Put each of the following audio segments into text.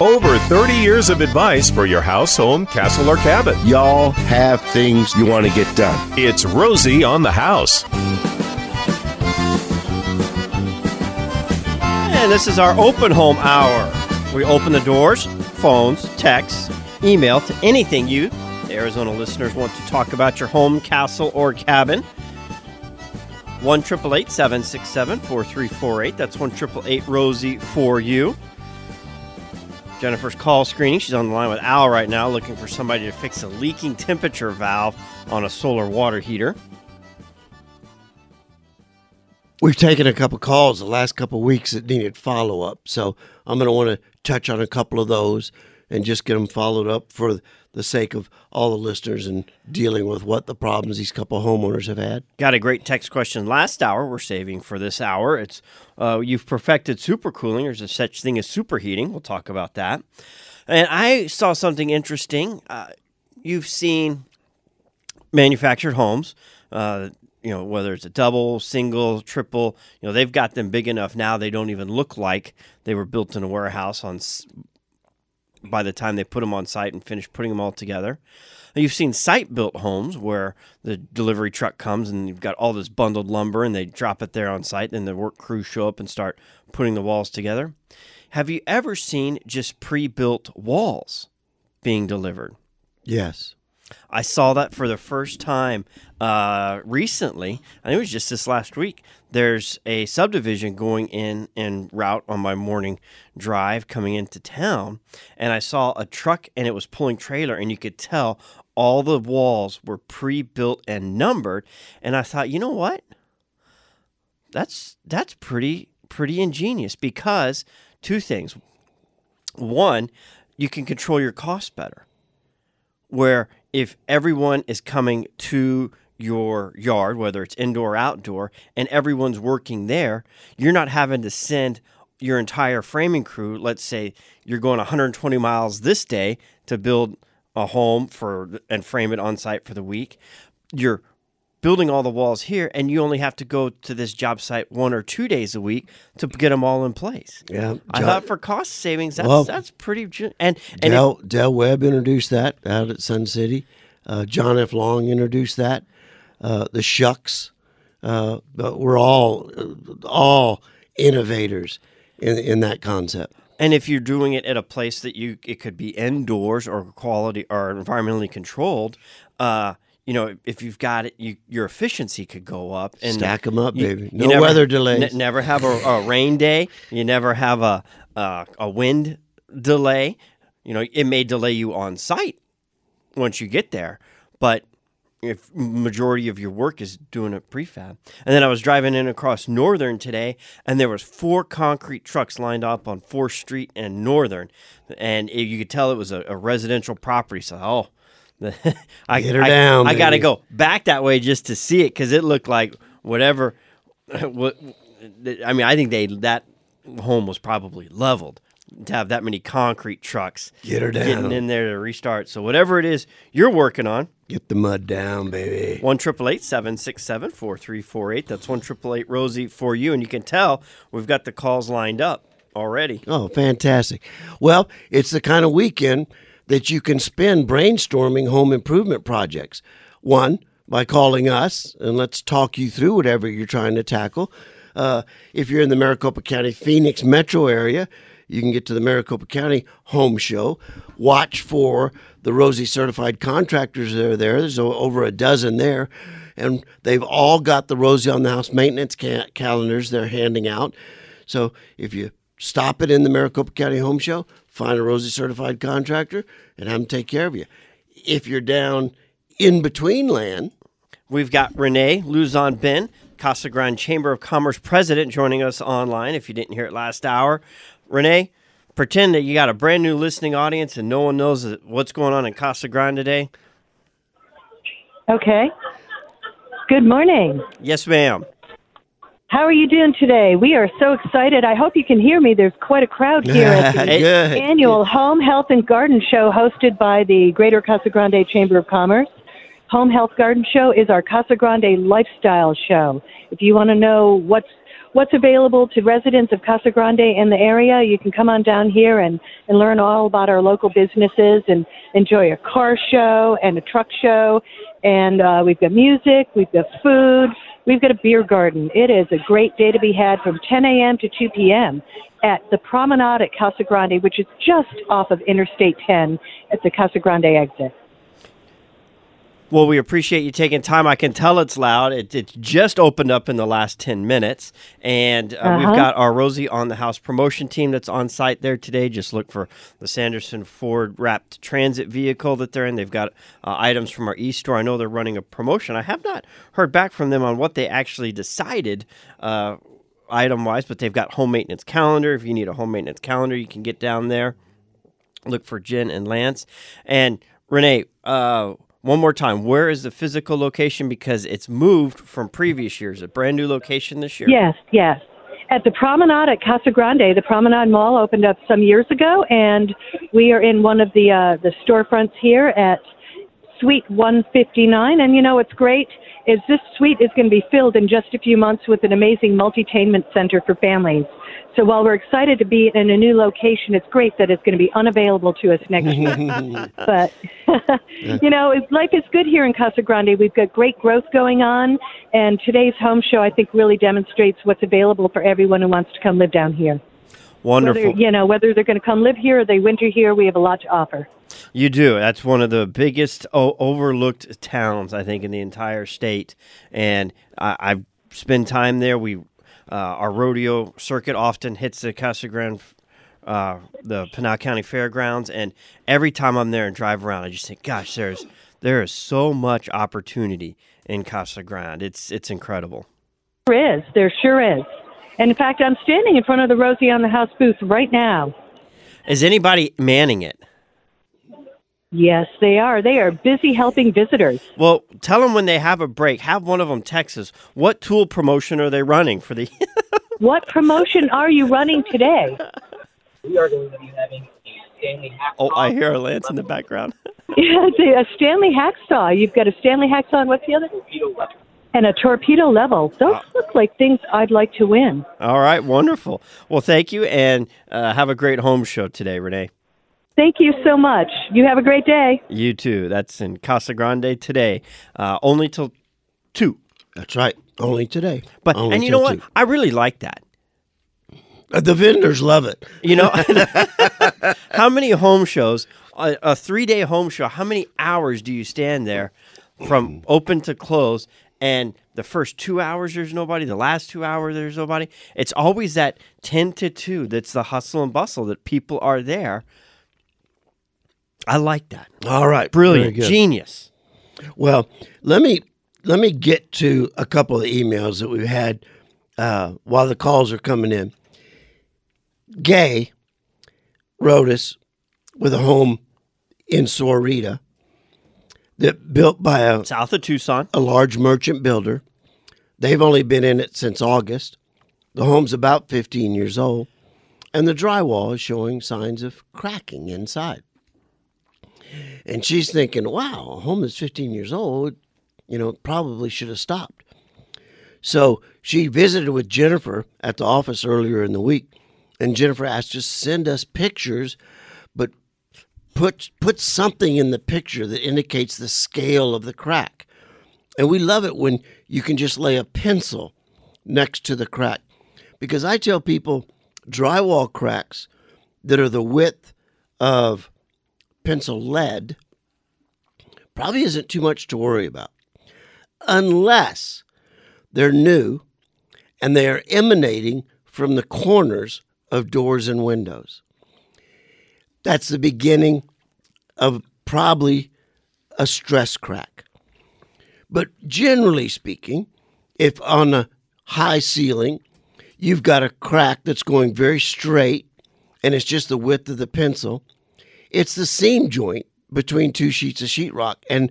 Over 30 years of advice for your house, home, castle, or cabin. Y'all have things you want to get done. It's Rosie on the House. And this is our open home hour. We open the doors, phones, texts, email to anything you, the Arizona listeners, want to talk about your home, castle, or cabin. 1-888-767-4348. That's 1-888-ROSIE-4-U. Jennifer's call screening. She's on the line with Al right now looking for somebody to fix a leaking temperature valve on a solar water heater. We've taken a couple calls the last couple weeks that needed follow-up, so I'm going to want to touch on a couple of those and just get them followed up for the sake of all the listeners and dealing with what the problems these couple homeowners have had. Got a great text question last hour we're saving for this hour. It's, you've perfected supercooling. There's a such thing as superheating. We'll talk about that. And I saw something interesting. You've seen manufactured homes, whether it's a double, single, triple, they've got them big enough now they don't even look like they were built in a warehouse by the time they put them on site and finish putting them all together. And you've seen site-built homes where the delivery truck comes and you've got all this bundled lumber and they drop it there on site, and the work crew show up and start putting the walls together. Have you ever seen just pre-built walls being delivered? Yes. I saw that for the first time recently. I think it was just this last week. There's a subdivision going in and route on my morning drive coming into town, and I saw a truck, and it was pulling trailer, and you could tell all the walls were pre-built and numbered. And I thought, you know what? That's pretty ingenious, because two things. One, you can control your costs better, where if everyone is coming to your yard, whether it's indoor or outdoor, and everyone's working there, you're not having to send your entire framing crew. Let's say you're going 120 miles this day to build a home and frame it on site for the week. You're building all the walls here, and you only have to go to this job site 1 or 2 days a week to get them all in place. Yeah, I thought for cost savings, that's pretty. And Del Webb introduced that out at Sun City. John F. Long introduced that. The Shucks, we're all innovators in that concept. And if you're doing it at a place that it could be indoors or quality or environmentally controlled, if you've got it, your efficiency could go up. And stack them up, baby. No weather delays. Never have a rain day. You never have a wind delay. It may delay you on site once you get there, but if majority of your work is doing a prefab. And then I was driving in across Northern today, and there was 4 concrete trucks lined up on 4th Street and Northern, and you could tell it was a residential property. So, I got to go back that way just to see it, because it looked like whatever. I think that home was probably leveled to have that many concrete trucks getting in there to restart. So whatever it is you're working on, get the mud down, baby. 1-888-767-4348. That's 1-888-ROSIE-4-U, and you can tell we've got the calls lined up already. Oh, fantastic! Well, it's the kind of weekend that you can spend brainstorming home improvement projects. One, by calling us, and let's talk you through whatever you're trying to tackle. If you're in the Maricopa County, Phoenix metro area, you can get to the Maricopa County Home Show. Watch for the Rosie certified contractors that are there. There's over a dozen there, and they've all got the Rosie on the House maintenance calendars they're handing out. So if you stop it in the Maricopa County Home Show, find a Rosie certified contractor and have them take care of you. If you're down in between land, we've got Renee Luzon, Casa Grande Chamber of Commerce president, joining us online. If you didn't hear it last hour, Renee, pretend that you got a brand new listening audience and no one knows what's going on in Casa Grande today. Okay. Good morning. Yes, ma'am. How are you doing today? We are so excited. I hope you can hear me. There's quite a crowd here at the annual Home Health and Garden Show hosted by the Greater Casa Grande Chamber of Commerce. Home Health Garden Show is our Casa Grande lifestyle show. If you want to know what's what's available to residents of Casa Grande and the area. You can come on down here and learn all about our local businesses and enjoy a car show and a truck show. And we've got music, we've got food, we've got a beer garden. It is a great day to be had from 10 a.m. to 2 p.m. at the Promenade at Casa Grande, which is just off of Interstate 10 at the Casa Grande exit. Well, we appreciate you taking time. I can tell it's loud. It just opened up in the last 10 minutes. And we've got our Rosie on the House promotion team that's on site there today. Just look for the Sanderson Ford wrapped transit vehicle that they're in. They've got items from our e-store. I know they're running a promotion. I have not heard back from them on what they actually decided item-wise, but they've got home maintenance calendar. If you need a home maintenance calendar, you can get down there. Look for Jen and Lance. And, Renee, one more time, where is the physical location? Because it's moved from previous years, a brand new location this year. Yes. At the Promenade at Casa Grande, the Promenade Mall opened up some years ago, and we are in one of the storefronts here at Suite 159. And you know what's great is this suite is going to be filled in just a few months with an amazing multitainment center for families. So while we're excited to be in a new location, it's great that it's going to be unavailable to us next year. But, you know, life is good here in Casa Grande. We've got great growth going on, and today's home show, I think, really demonstrates what's available for everyone who wants to come live down here. Wonderful. Whether they're going to come live here or they winter here, we have a lot to offer. You do. That's one of the biggest overlooked towns, I think, in the entire state. And I spend time there. Our rodeo circuit often hits the Casa Grande, the Pinal County Fairgrounds, and every time I'm there and drive around, I just think, gosh, there is so much opportunity in Casa Grande. It's incredible. There is. There sure is. And, in fact, I'm standing in front of the Rosie on the House booth right now. Is anybody manning it? Yes, they are. They are busy helping visitors. Well, tell them when they have a break. Have one of them text us. What tool promotion are they running for the... What promotion are you running today? We are going to be having a Stanley Hacksaw. Oh, I hear a Lance in the background. Yeah, a Stanley Hacksaw. You've got a Stanley Hacksaw and what's the other? Torpedo level. And a torpedo level. Those look like things I'd like to win. All right, wonderful. Well, thank you, and have a great home show today, Renee. Thank you so much. You have a great day. You too. That's in Casa Grande today. Only till 2. That's right. Only today. But only, and you know what? 2. I really like that. The vendors love it. You know, how many home shows, a 3-day home show, how many hours do you stand there from open to close? And the first 2 hours, there's nobody. The last 2 hours, there's nobody. It's always that 10 to 2 that's the hustle and bustle, that people are there. I like that. All right. Brilliant. Genius. Well, let me get to a couple of emails that we've had while the calls are coming in. Gay wrote us with a home in Sorita that built by a... South of Tucson. A large merchant builder. They've only been in it since August. The home's about 15 years old, and the drywall is showing signs of cracking inside. And she's thinking, wow, a home that's 15 years old, probably should have stopped. So she visited with Jennifer at the office earlier in the week, and Jennifer asked, just send us pictures, but put something in the picture that indicates the scale of the crack. And we love it when you can just lay a pencil next to the crack, because I tell people drywall cracks that are the width of pencil lead probably isn't too much to worry about, unless they're new and they are emanating from the corners of doors and windows. That's the beginning of probably a stress crack. But generally speaking, if on a high ceiling you've got a crack that's going very straight and it's just the width of the pencil, it's the seam joint between two sheets of sheetrock, and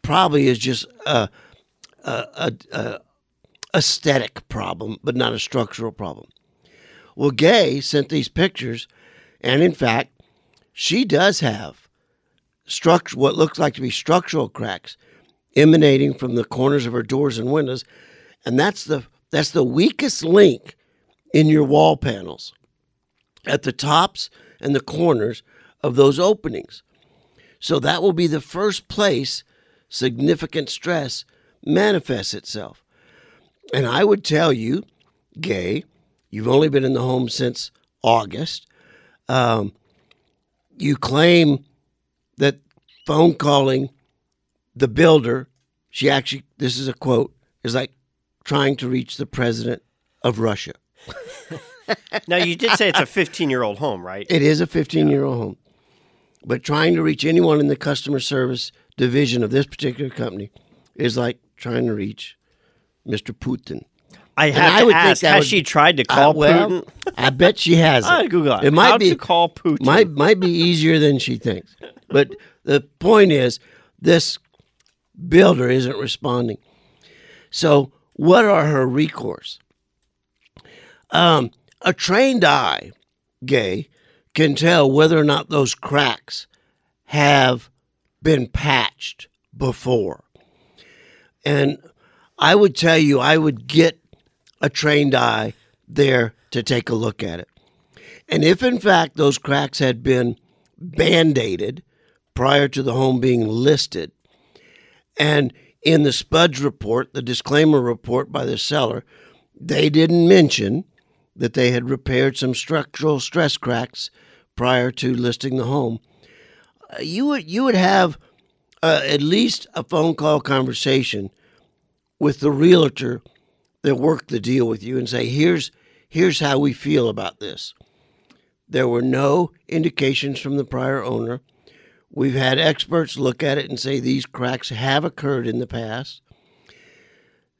probably is just a aesthetic problem, but not a structural problem. Well, Gay sent these pictures, and in fact, she does have what looks like to be structural cracks emanating from the corners of her doors and windows, and that's the That's the weakest link in your wall panels, at the tops and the corners of those openings. So that will be the first place significant stress manifests itself. And I would tell you, Gay, you've only been in the home since August. You claim that phone calling the builder, she actually, this is a quote, is like trying to reach the president of Russia. Now, you did say it's a 15-year-old home, right? It is a 15-year-old home. But trying to reach anyone in the customer service division of this particular company is like trying to reach Mr. Putin. I would ask, has she tried to call Putin? I bet she hasn't. I'll Google it. How to call Putin. Might be easier than she thinks. But the point is, this builder isn't responding. So what are her recourse? A trained eye, Gay, can tell whether or not those cracks have been patched before. And I would tell you, I would get a trained eye there to take a look at it. And if, in fact, those cracks had been band-aided prior to the home being listed, and in the Spuds report, the disclaimer report by the seller, they didn't mention that they had repaired some structural stress cracks prior to listing the home, you would have at least a phone call conversation with the realtor that worked the deal with you and say, here's how we feel about this. There were no indications from the prior owner. We've had experts look at it and say these cracks have occurred in the past.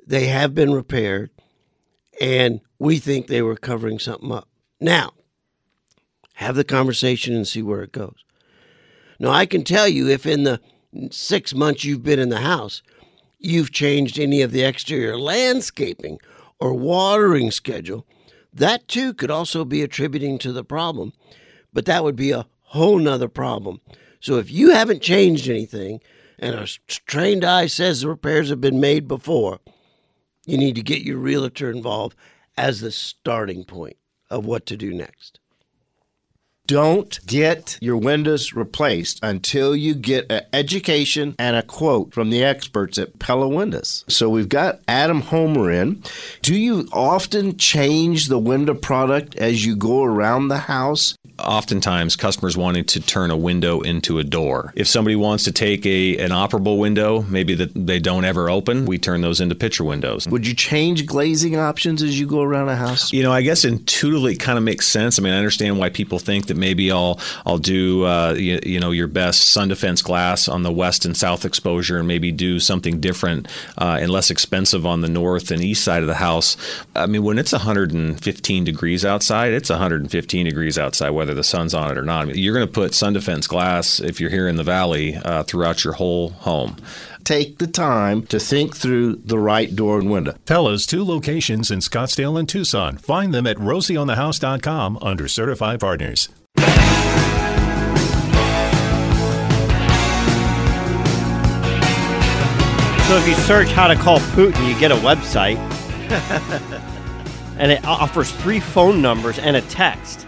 They have been repaired, and we think they were covering something up. Now, have the conversation and see where it goes. Now, I can tell you if in the 6 months you've been in the house, you've changed any of the exterior landscaping or watering schedule, that too could also be attributing to the problem, but that would be a whole nother problem. So if you haven't changed anything and a trained eye says the repairs have been made before, you need to get your realtor involved as the starting point of what to do next. Don't get your windows replaced until you get an education and a quote from the experts at Pella Windows. So we've got Adam Homer in. Do you often change the window product as you go around the house? Oftentimes, customers wanting to turn a window into a door. If somebody wants to take an operable window, maybe that they don't ever open, we turn those into picture windows. Would you change glazing options as you go around a house? You know, I guess intuitively it kind of makes sense. I mean, I understand why people think that maybe I'll do your best sun defense glass on the west and south exposure, and maybe do something different and less expensive on the north and east side of the house. I mean, when it's 115 degrees outside, it's 115 degrees outside, whether the sun's on it or not. I mean, you're going to put sun defense glass, if you're here in the valley, throughout your whole home. Take the time to think through the right door and window. Pella's 2 locations in Scottsdale and Tucson. Find them at rosieonthehouse.com under Certified Partners. So if you search how to call Putin, you get a website. And it offers 3 phone numbers and a text.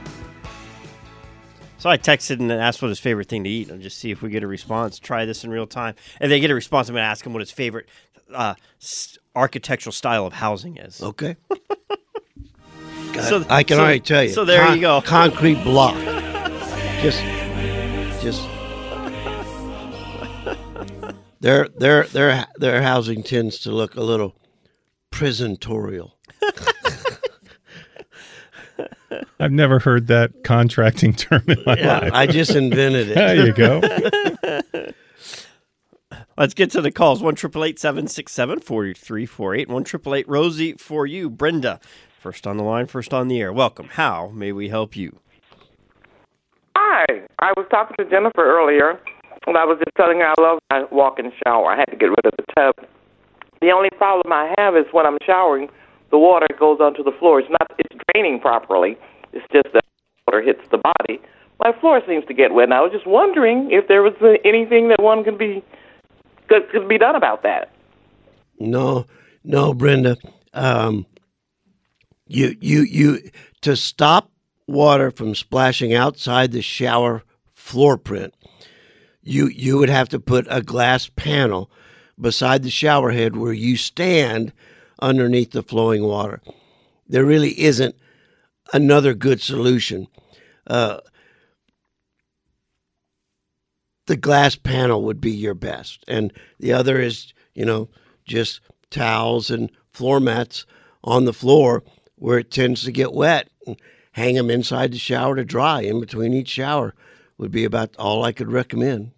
So I texted and asked what his favorite thing to eat, and just see if we get a response. Try this in real time. If they get a response, I'm going to ask him what his favorite architectural style of housing is. Okay. So I can already tell you. So there you go. Concrete block. Just. Their housing tends to look a little prisontorial. I've never heard that contracting term in my life. I just invented it. There you go. Let's get to the calls. 1-888-767-4348. 1-888-ROSIE for you. Brenda, first on the line, first on the air. Welcome. How may we help you? Hi. I was talking to Jennifer earlier, and I was just telling her I love my walk-in shower. I had to get rid of the tub. The only problem I have is when I'm showering, the water goes onto the floor. It's draining properly. It's just that water hits the body. My floor seems to get wet, and I was just wondering if there was anything that one could be done about that. No, Brenda. To stop water from splashing outside the shower floor print, you would have to put a glass panel beside the shower head where you stand underneath the flowing water. There really isn't another good solution. The glass panel would be your best. And the other is, just towels and floor mats on the floor where it tends to get wet. And hang them inside the shower to dry in between each shower would be about all I could recommend.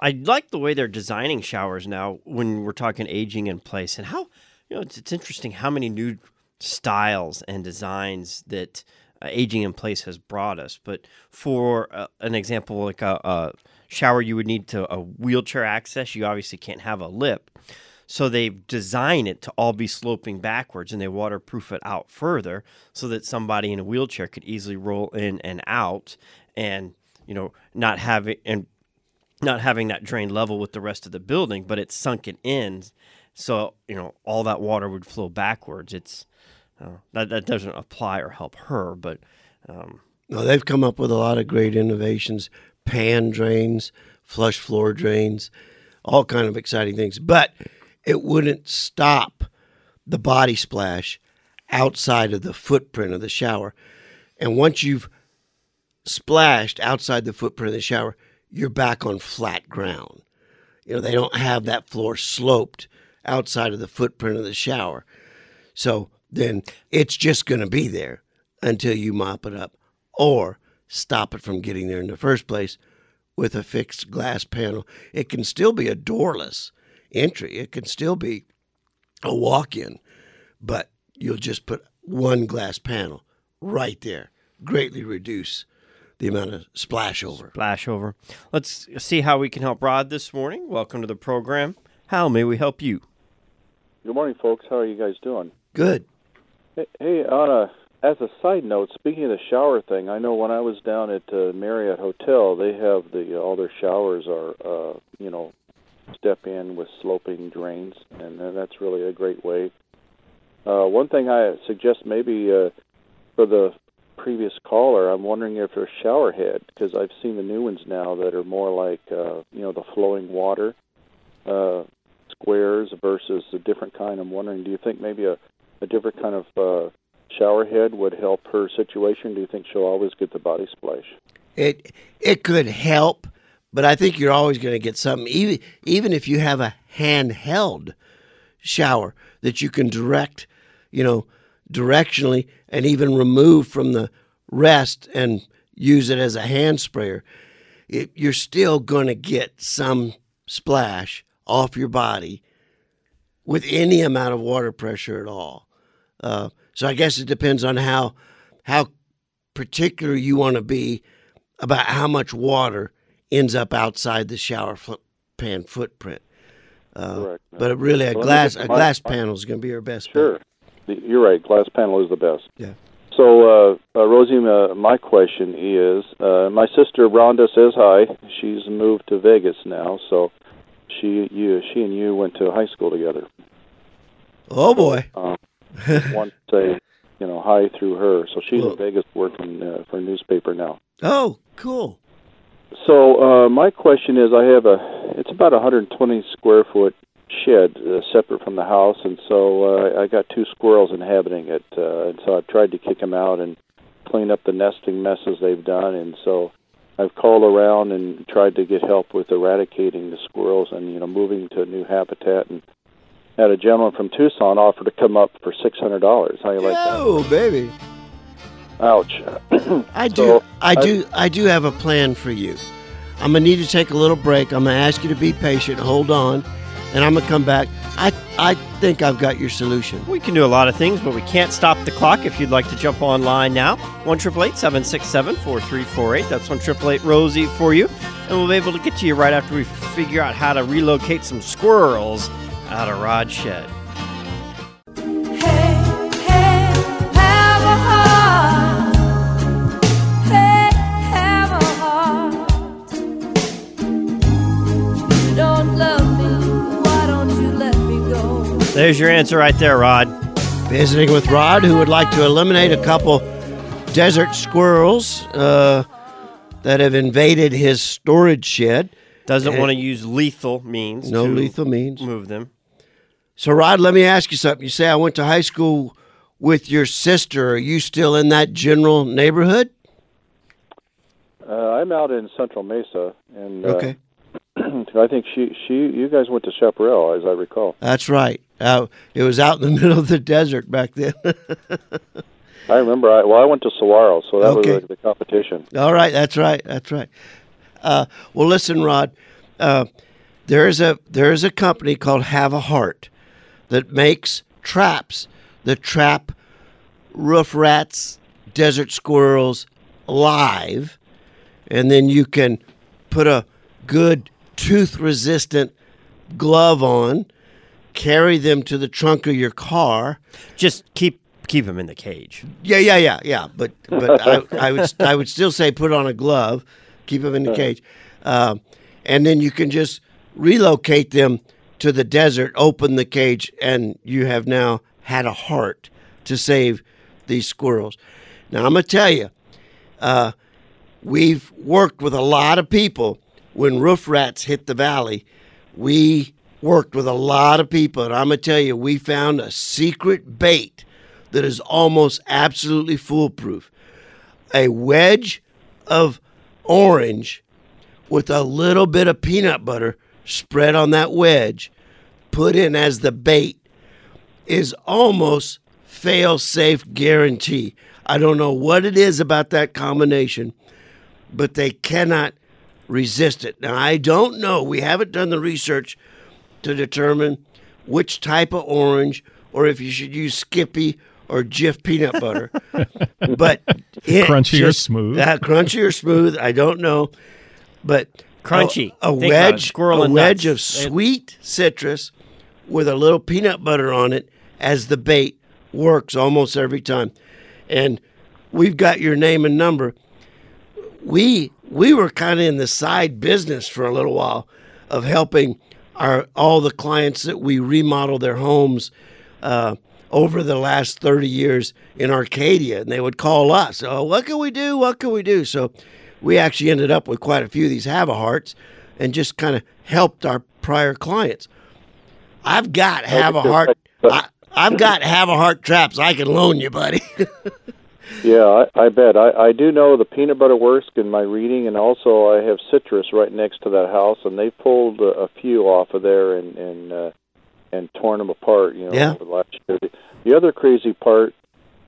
I like the way they're designing showers now when we're talking aging in place. And how, it's interesting how many new styles and designs that aging in place has brought us. But for an example, like a shower, you would need to a wheelchair access. You obviously can't have a lip. So they design it to all be sloping backwards, and they waterproof it out further so that somebody in a wheelchair could easily roll in and out and, not having that drain level with the rest of the building, but it's sunken in. So, all that water would flow backwards. It's that doesn't apply or help her, but... No, they've come up with a lot of great innovations, pan drains, flush floor drains, all kind of exciting things. But it wouldn't stop the body splash outside of the footprint of the shower. And once you've splashed outside the footprint of the shower, you're back on flat ground. They don't have that floor sloped outside of the footprint of the shower. So then it's just going to be there until you mop it up or stop it from getting there in the first place with a fixed glass panel. It can still be a doorless entry. It can still be a walk-in, but you'll just put one glass panel right there. Greatly reduce the amount of splash over. Let's see how we can help Rod this morning. Welcome to the program. How may we help you? Good morning, folks. How are you guys doing? Good. Hey, as a side note, speaking of the shower thing, I know when I was down at Marriott Hotel, they have all their showers are, step in with sloping drains, and that's really a great way. One thing I suggest maybe for the previous caller, I'm wondering if there's a shower head, because I've seen the new ones now that are more like, the flowing water squares versus a different kind. I'm wondering, do you think maybe a different kind of shower head would help her situation? Do you think she'll always get the body splash? It could help, but I think you're always going to get something, even if you have a handheld shower that you can direct, directionally, and even remove from the rest and use it as a hand sprayer. You're still going to get some splash off your body with any amount of water pressure at all. So I guess it depends on how particular you want to be about how much water ends up outside the shower pan footprint. Correct. But really, a glass panel is going to be your best. Sure, you're right. Glass panel is the best. Yeah. So, Rosie, my question is, my sister Rhonda says hi. She's moved to Vegas now, so she and you went to high school together. Oh boy. Want to say, hi through her. So she's in Vegas working for a newspaper now. Oh, cool. So my question is, I have it's about 120 square foot shed separate from the house, and so I got two squirrels inhabiting it, and so I've tried to kick them out and clean up the nesting messes they've done, and so I've called around and tried to get help with eradicating the squirrels and, moving to a new habitat, and had a gentleman from Tucson offer to come up for $600. How you like that? Oh, baby. Ouch. I do have a plan for you. I'm going to need to take a little break. I'm going to ask you to be patient. Hold on. And I'm going to come back. I think I've got your solution. We can do a lot of things, but we can't stop the clock. If you'd like to jump online now, 1-888-767-4348. That's 1-888-ROSIE for you. And we'll be able to get to you right after we figure out how to relocate some squirrels out of Rod's shed. There's your answer right there, Rod. Visiting with Rod, who would like to eliminate a couple desert squirrels that have invaded his storage shed. Doesn't want to use lethal means. No lethal means. Move them. So, Rod, let me ask you something. You say I went to high school with your sister. Are you still in that general neighborhood? I'm out in Central Mesa, and okay. I think you guys went to Chaparral, as I recall. That's right. It was out in the middle of the desert back then. I remember. I went to Saguaro, so that was like the competition. All right, that's right, that's right. Well, listen, Rod. There is a company called Havahart that makes traps that trap roof rats, desert squirrels live, and then you can put a good tooth-resistant glove on, carry them to the trunk of your car. Just keep them in the cage. Yeah. But I would still say put on a glove, keep them in the cage, and then you can just relocate them to the desert, open the cage, and you have now had a heart to save these squirrels. Now I'm gonna tell you, we've worked with a lot of people. When roof rats hit the valley, we worked with a lot of people, and I'm going to tell you, we found a secret bait that is almost absolutely foolproof. A wedge of orange with a little bit of peanut butter spread on that wedge, put in as the bait, is almost fail-safe guarantee. I don't know what it is about that combination, but they cannot resist it. Now, I don't know. We haven't done the research to determine which type of orange or if you should use Skippy or Jif peanut butter. But crunchy or smooth. Crunchy or smooth, I don't know. But crunchy. A wedge of sweet citrus with a little peanut butter on it as the bait works almost every time. And we've got your name and number. We were kind of in the side business for a little while of helping all the clients that we remodel their homes over the last 30 years in Arcadia. And they would call us, oh, what can we do? What can we do? So we actually ended up with quite a few of these Havaharts and just kind of helped our prior clients. I've got Havahart. I've got Havahart traps. I can loan you, buddy. Yeah, I bet. I do know the peanut butter works in my reading, and also I have citrus right next to that house, and they pulled a few off of there and torn them apart, last year. The other crazy part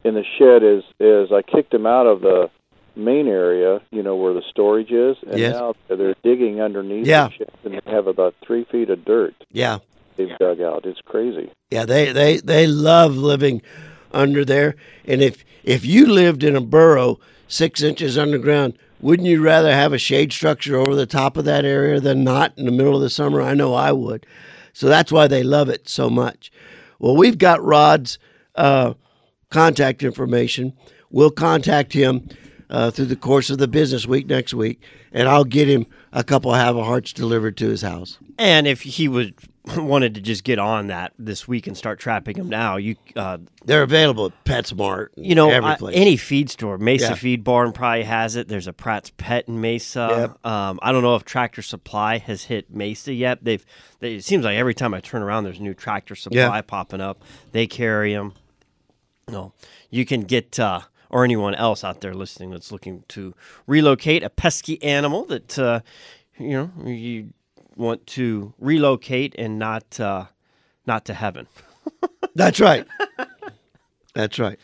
in the shed is I kicked them out of the main area, where the storage is, and now they're digging underneath the shed, and they have about 3 feet of dirt they've dug out. It's crazy. Yeah, they love living under there, and if you lived in a burrow 6 inches underground, wouldn't you rather have a shade structure over the top of that area than not in the middle of the summer? I know I would. So that's why they love it so much. Well, we've got Rod's contact information. We'll contact him through the course of the business week next week, and I'll get him a couple of Havaharts delivered to his house. And if he would wanted to just get on that this week and start trapping them now, they're available at PetSmart. Every place. Any feed store, Mesa Feed Barn probably has it. There's a Pratt's Pet in Mesa. Yep. I don't know if Tractor Supply has hit Mesa yet. It seems like every time I turn around, there's new Tractor Supply popping up. They carry them. No, you can get or anyone else out there listening that's looking to relocate a pesky animal that you want to relocate and not to heaven. That's right. That's right.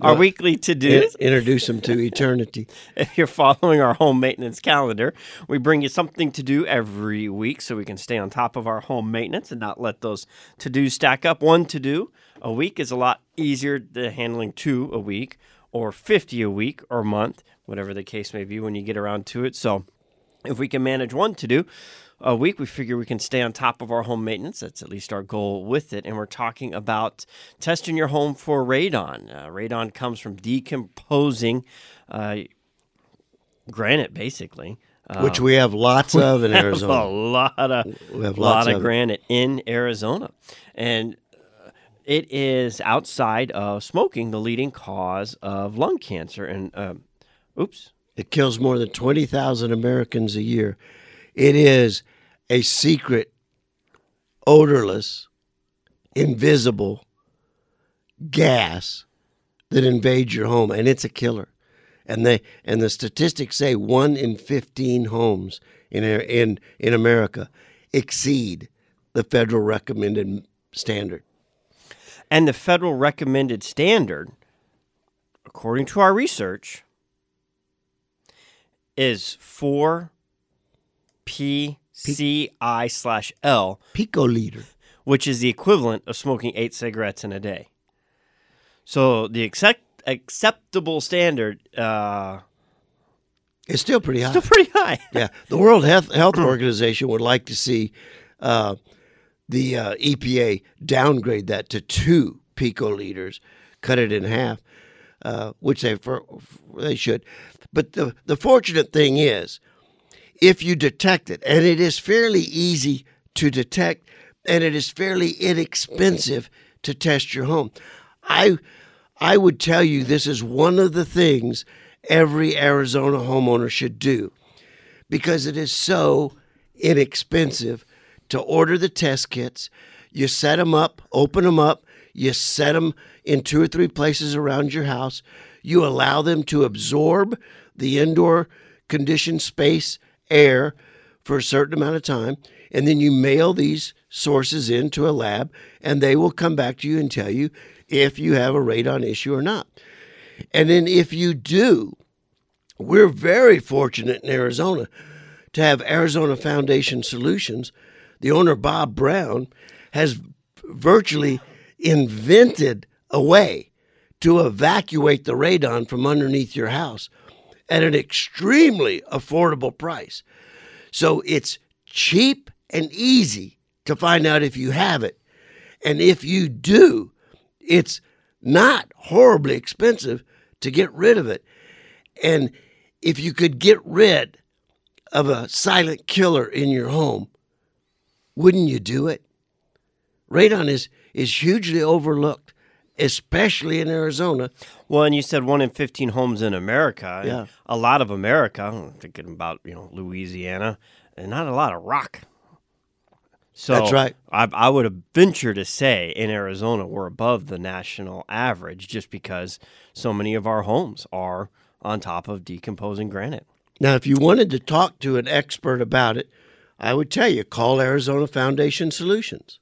Our weekly to-dos. Introduce them to eternity. If you're following our home maintenance calendar, we bring you something to do every week so we can stay on top of our home maintenance and not let those to-dos stack up. One to-do a week is a lot easier than handling two a week or 50 a week or month, whatever the case may be when you get around to it. So if we can manage one to-do a week, we figure we can stay on top of our home maintenance. That's at least our goal with it. And we're talking about testing your home for radon. Radon comes from decomposing granite, basically. Which we have lots of in Arizona. We have a lot of granite in Arizona. And It is outside of smoking the leading cause of lung cancer. And, it kills more than 20,000 Americans a year. It is a secret, odorless, invisible gas that invades your home, and it's a killer. And the statistics say 1 in 15 homes in America exceed the federal recommended standard. And the federal recommended standard, according to our research, is 4 PCI/L. Picoliter. Which is the equivalent of smoking 8 cigarettes in a day. So the acceptable standard is still pretty high. Yeah. The World Health Organization would like to see the EPA downgrade that to 2 picoliters, cut it in half, which they should. But the fortunate thing is, if you detect it, and it is fairly easy to detect, and it is fairly inexpensive to test your home. I would tell you this is one of the things every Arizona homeowner should do, because it is so inexpensive to order the test kits. You set them up, open them up, you set them in 2 or 3 places around your house. You allow them to absorb the indoor conditioned space air for a certain amount of time, and then you mail these sources into a lab, and they will come back to you and tell you if you have a radon issue or not. And then if you do, we're very fortunate in Arizona to have Arizona Foundation Solutions. The owner, Bob Brown, has virtually invented a way to evacuate the radon from underneath your house at an extremely affordable price. So it's cheap and easy to find out if you have it. And if you do, it's not horribly expensive to get rid of it. And if you could get rid of a silent killer in your home, wouldn't you do it? Radon is hugely overlooked, especially in Arizona. Well, and you said 1 in 15 homes in America. Yeah. A lot of America, I'm thinking about, Louisiana, and not a lot of rock. So that's right. I would venture to say in Arizona we're above the national average just because so many of our homes are on top of decomposing granite. Now, if you wanted to talk to an expert about it, I would tell you, call Arizona Foundation Solutions.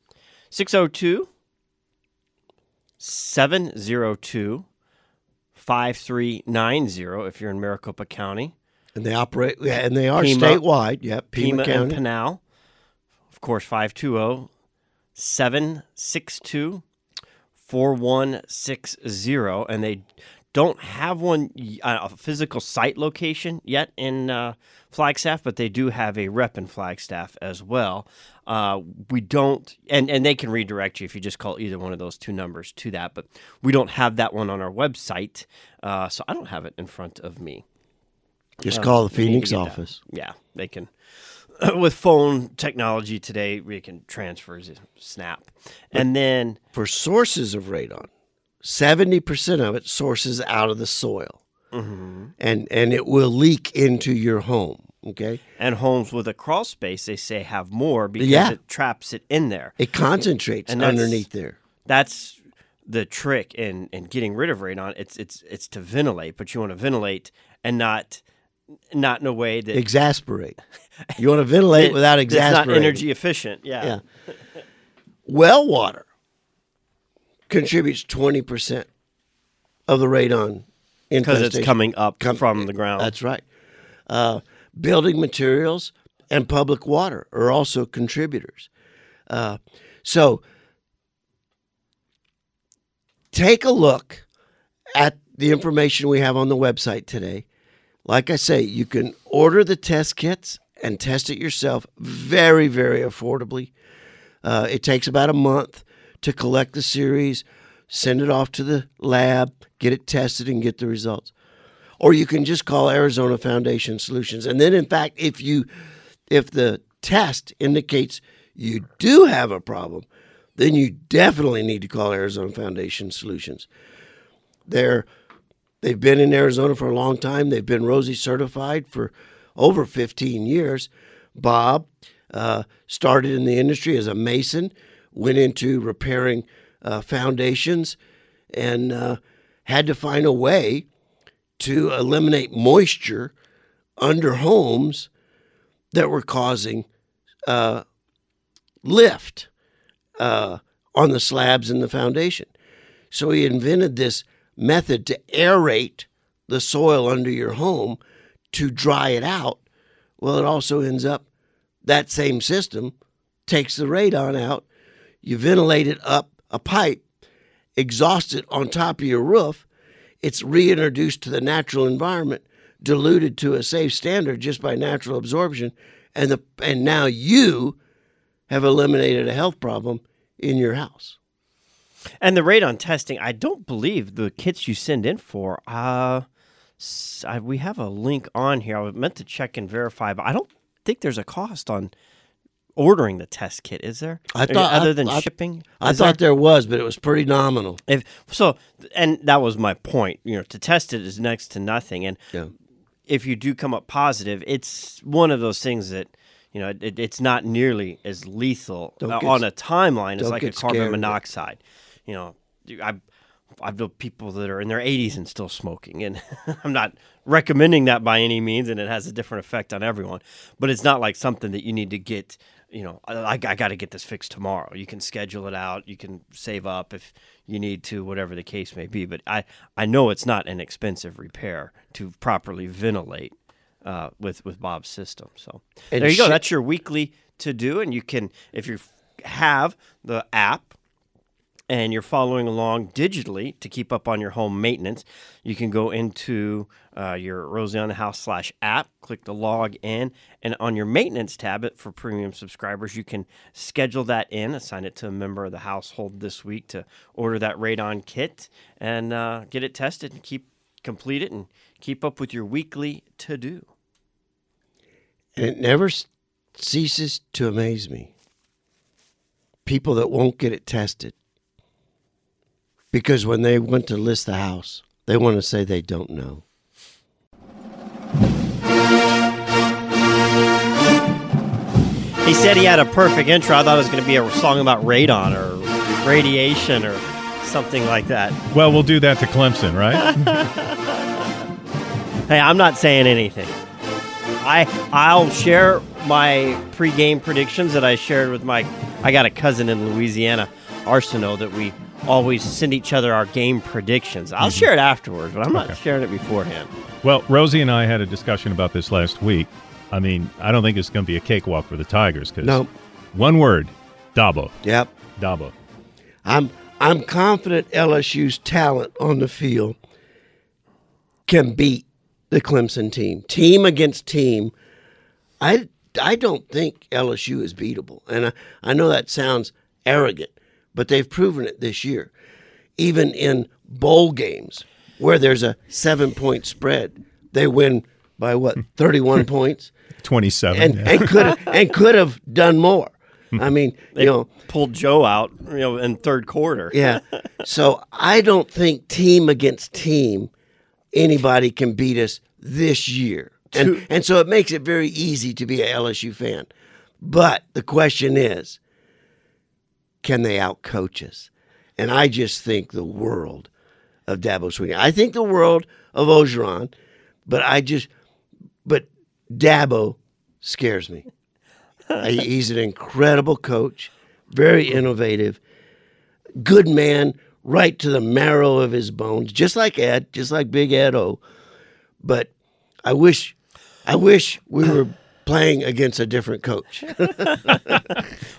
602-702-5390 if you're in Maricopa County. And they operate, and they are Pima, statewide. Yeah, Pima County. And Pinal. Of course, 520-762-4160. And they don't have a physical site location yet in Flagstaff, but they do have a rep in Flagstaff as well. We don't, and they can redirect you if you just call either one of those 2 numbers to that, but we don't have that one on our website, so I don't have it in front of me. Just call the Phoenix office. That. Yeah, they can. With phone technology today, we can transfer snap. And then for sources of radon, 70% of it sources out of the soil. Mm-hmm. And it will leak into your home, okay? And homes with a crawl space, they say, have more because it traps it in there. It concentrates underneath there. That's the trick in getting rid of radon. It's to ventilate, but you want to ventilate and not in a way that... Exasperate. You want to ventilate without exasperating. It's not energy efficient, yeah. Well water contributes 20% of the radon infestation. Because it's coming up from the ground. That's right. Building materials and public water are also contributors. So take a look at the information we have on the website today. Like I say, you can order the test kits and test it yourself very, very affordably. It takes about a month to collect the series, send it off to the lab, get it tested, and get the results. Or you can just call Arizona Foundation Solutions. And then, in fact, if the test indicates you do have a problem, then you definitely need to call Arizona Foundation Solutions. They've been in Arizona for a long time. They've been Rosie certified for over 15 years. Bob started in the industry as a mason, went into repairing foundations, and had to find a way to eliminate moisture under homes that were causing lift on the slabs in the foundation. So he invented this method to aerate the soil under your home to dry it out. Well, it also ends up that same system takes the radon out. You ventilate it up a pipe, exhaust it on top of your roof. It's reintroduced to the natural environment, diluted to a safe standard just by natural absorption, and now you have eliminated a health problem in your house. And the radon testing, I don't believe the kits you send in for, we have a link on here. I meant to check and verify, but I don't think there's a cost on ordering the test kit, is there? Other than shipping? I thought there was, but it was pretty nominal. And that was my point. You know, to test it is next to nothing. And if you do come up positive, it's one of those things that, you know, it's not nearly as lethal on a timeline as like a carbon monoxide. You know, I've known people that are in their 80s and still smoking, and I'm not recommending that by any means, and it has a different effect on everyone. But it's not like something that you need to get, you know, I got to get this fixed tomorrow. You can schedule it out. You can save up if you need to, whatever the case may be. But I know it's not an expensive repair to properly ventilate with Bob's system. So and there you go. That's your weekly to-do, and you can, if you have the app, and you're following along digitally to keep up on your home maintenance, you can go into your Rosie on the House /app, click the log in, and on your maintenance tab for premium subscribers, you can schedule that in, assign it to a member of the household this week to order that radon kit and get it tested and complete it and keep up with your weekly to-do. And it never ceases to amaze me. People that won't get it tested. Because when they want to list the house, they want to say they don't know. He said he had a perfect intro. I thought it was going to be a song about radon or radiation or something like that. Well, we'll do that to Clemson, right? Hey, I'm not saying anything. I'll share my pregame predictions that I shared with I got a cousin in Louisiana, Arsenault, that we always send each other our game predictions. I'll share it afterwards, but I'm not sharing it beforehand. Well, Rosie and I had a discussion about this last week. I mean, I don't think it's going to be a cakewalk for the Tigers because one word, Dabo. Yep. Dabo. I'm confident LSU's talent on the field can beat the Clemson team. Team against team. I don't think LSU is beatable. And I know that sounds arrogant, but they've proven it this year, even in bowl games where there's a 7-point spread. They win by what, 31 points? 27. And could have done more. I mean, they pulled Joe out, in third quarter. Yeah. So I don't think team against team anybody can beat us this year, and so it makes it very easy to be an LSU fan. But the question is, can they outcoach us? And I just think the world of Dabo Swinney. I think the world of Ogeron, but Dabo scares me. He's an incredible coach, very innovative, good man, right to the marrow of his bones, just like Ed, just like Big Ed O. But I wish we were playing against a different coach.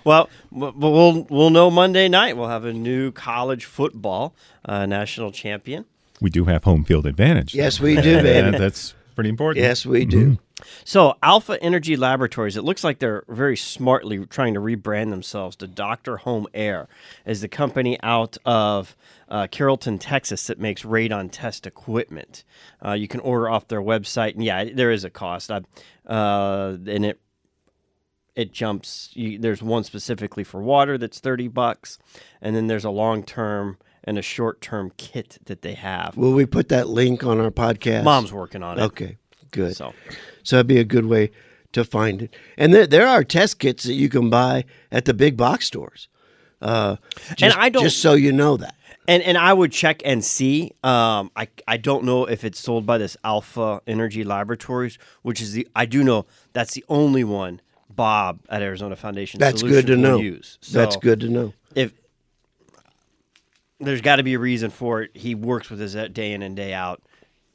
Well, we'll know Monday night. We'll have a new college football national champion. We do have home field advantage. Yes, we do, baby. That's pretty important. Yes, we do. Mm-hmm. So Alpha Energy Laboratories, it looks like they're very smartly trying to rebrand themselves to Dr. Home Air as the company out of Carrollton, Texas that makes radon test equipment. You can order off their website, and there is a cost. And it it jumps. There's one specifically for water that's $30, and then there's a long-term and a short-term kit that they have. Will we put that link on our podcast? Mom's working on it. Okay, good. So that'd be a good way to find it. And there are test kits that you can buy at the big box stores. Just so you know that. And I would check and see. I don't know if it's sold by this Alpha Energy Laboratories, which is I do know that's the only one Bob at Arizona Foundation Solutions will use. So that's good to know. If there's got to be a reason for it, he works with us day in and day out.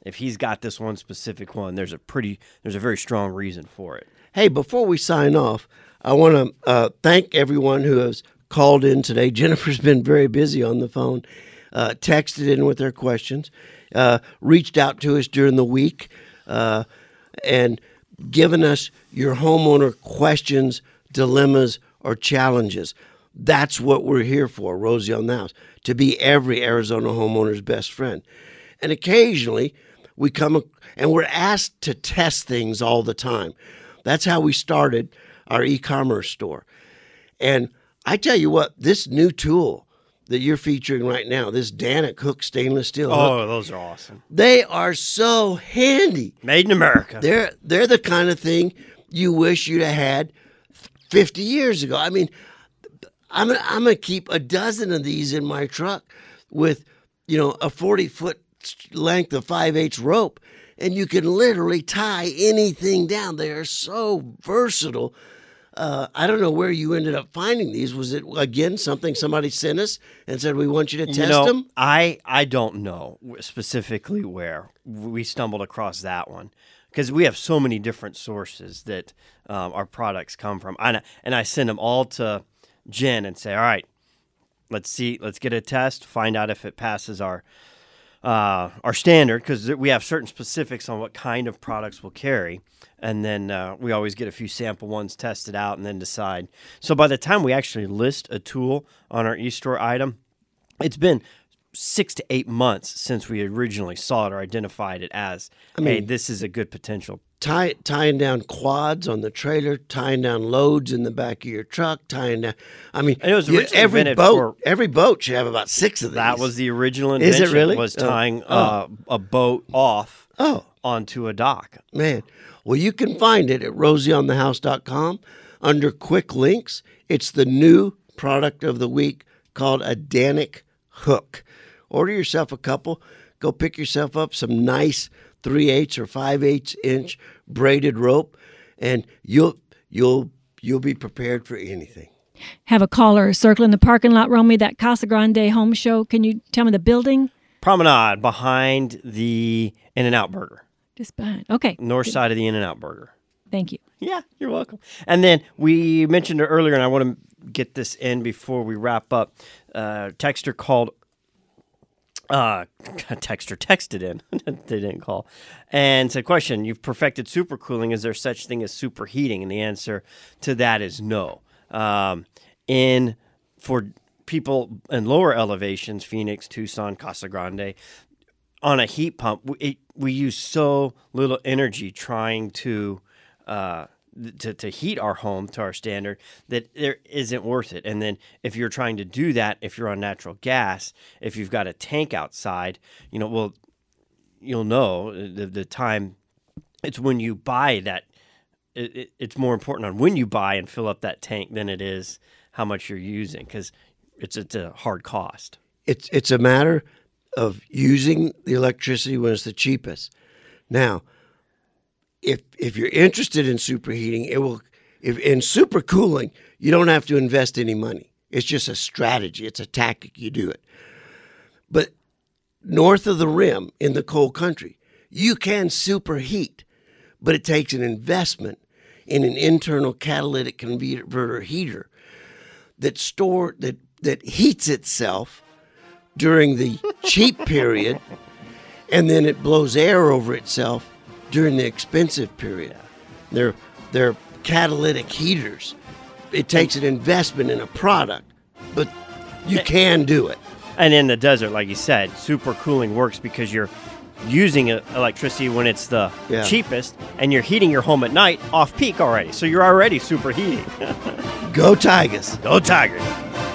If he's got this one specific one, there's a very strong reason for it. Hey, before we sign off, I want to thank everyone who has called in today. Jennifer's been very busy on the phone, texted in with their questions, reached out to us during the week, and given us your homeowner questions, dilemmas, or challenges. That's what we're here for, Rosie on the House, to be every Arizona homeowner's best friend. And occasionally, we come and we're asked to test things all the time. That's how we started our e-commerce store. And I tell you what, this new tool that you're featuring right now, this Danik Hook stainless steel hook, those are awesome. They are so handy. Made in America. They're the kind of thing you wish you'd have had 50 years ago. I mean, I'm going to keep a dozen of these in my truck with, a 40-foot length of 5/8 rope, and you can literally tie anything down. They are so versatile. I don't know where you ended up finding these. Was it, again, something somebody sent us and said, we want you to test them? I don't know specifically where we stumbled across that one, because we have so many different sources that our products come from. And I send them all to Jen and say, all right, let's get a test, find out if it passes our standard, because we have certain specifics on what kind of products we'll carry, and then we always get a few sample ones tested out and then decide. So by the time we actually list a tool on our e-store item, it's been 6 to 8 months since we originally saw it or identified it as, this is a good potential. Tying down quads on the trailer, tying down loads in the back of your truck, and it was every boat should have about 6 of these. That was the original invention. Is it really? Was tying a boat off onto a dock. Man. Well, you can find it at rosieonthehouse.com under quick links. It's the new product of the week called a Danik Hook. Order yourself a couple. Go pick yourself up some nice 3/8 or 5/8 inch braided rope, and you'll be prepared for anything. Have a caller circling the parking lot, Romy. That Casa Grande Home Show. Can you tell me the building? Promenade behind the In-N-Out Burger. Just behind. Okay. North side of the In-N-Out Burger. Thank you. Yeah, you're welcome. And then we mentioned it earlier, and I want to get this in before we wrap up. Texter called. Texter texted in. They didn't call. And said, question, you've perfected super cooling. Is there such thing as super heating? And the answer to that is no. For people in lower elevations, Phoenix, Tucson, Casa Grande, on a heat pump, we use so little energy trying to heat our home to our standard that there isn't worth it. And then if you're trying to do that, if you're on natural gas, if you've got a tank outside, you'll know the time. It's when you buy that. It's more important on when you buy and fill up that tank than it is how much you're using, because it's a hard cost. It's a matter of using the electricity when it's the cheapest. Now, if you're interested in superheating, in super cooling, you don't have to invest any money. It's just a strategy. It's a tactic. You do it. But north of the rim in the cold country, you can superheat, but it takes an investment in an internal catalytic converter heater that heats itself during the cheap period, and then it blows air over itself during the expensive period. They're catalytic heaters. It takes an investment in a product, but you can do it. And in the desert, like you said, super cooling works because you're using electricity when it's the cheapest, and you're heating your home at night off peak already, so you're already superheating. Go Tigers! Go Tigers!